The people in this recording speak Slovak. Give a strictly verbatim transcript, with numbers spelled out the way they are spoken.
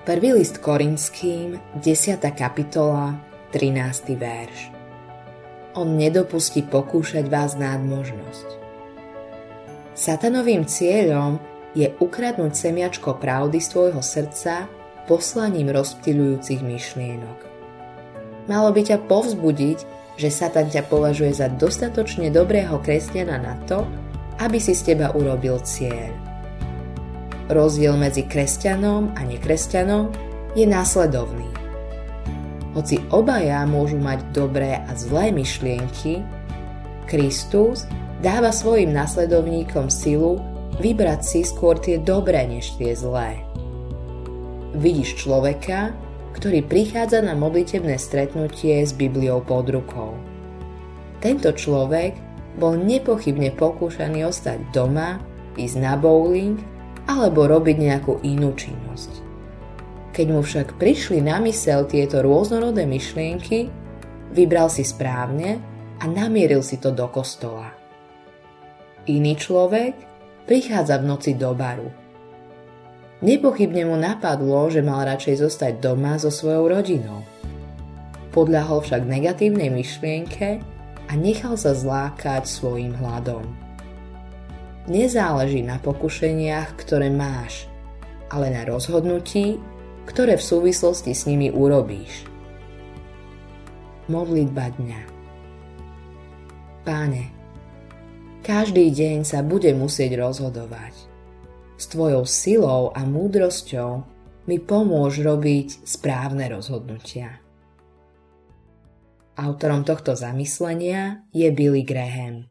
Prvý list Korinským, desiata kapitola, trinásty verš. On nedopustí pokúšať vás nad možnosť. Satanovým cieľom je ukradnúť semiačko pravdy z tvojho srdca poslaním rozptýľujúcich myšlienok. Malo by ťa povzbudiť, že Satan ťa považuje za dostatočne dobrého kresťana na to, aby si z teba urobil cieľ. Rozdiel medzi kresťanom a nekresťanom je následovný. Hoci obaja môžu mať dobré a zlé myšlienky, Kristus dáva svojim nasledovníkom silu vybrať si skôr tie dobré než tie zlé. Vidíš človeka, ktorý prichádza na modlitebné stretnutie s Bibliou pod rukou. Tento človek bol nepochybne pokúšaný ostať doma, ísť na bowling alebo robiť nejakú inú činnosť. Keď mu však prišli na myseľ tieto rôznorodé myšlienky, vybral si správne a namieril si to do kostola. Iný človek prichádza v noci do baru. Nepochybne mu napadlo, že mal radšej zostať doma so svojou rodinou. Podľahol však negatívnej myšlienke a nechal sa zlákať svojím hladom. Nezáleží na pokušeniach, ktoré máš, ale na rozhodnutí, ktoré v súvislosti s nimi urobíš. Modlitba dňa. Páne, každý deň sa budem musieť rozhodovať. S tvojou silou a múdrosťou mi pomôž robiť správne rozhodnutia. Autorom tohto zamyslenia je Billy Graham.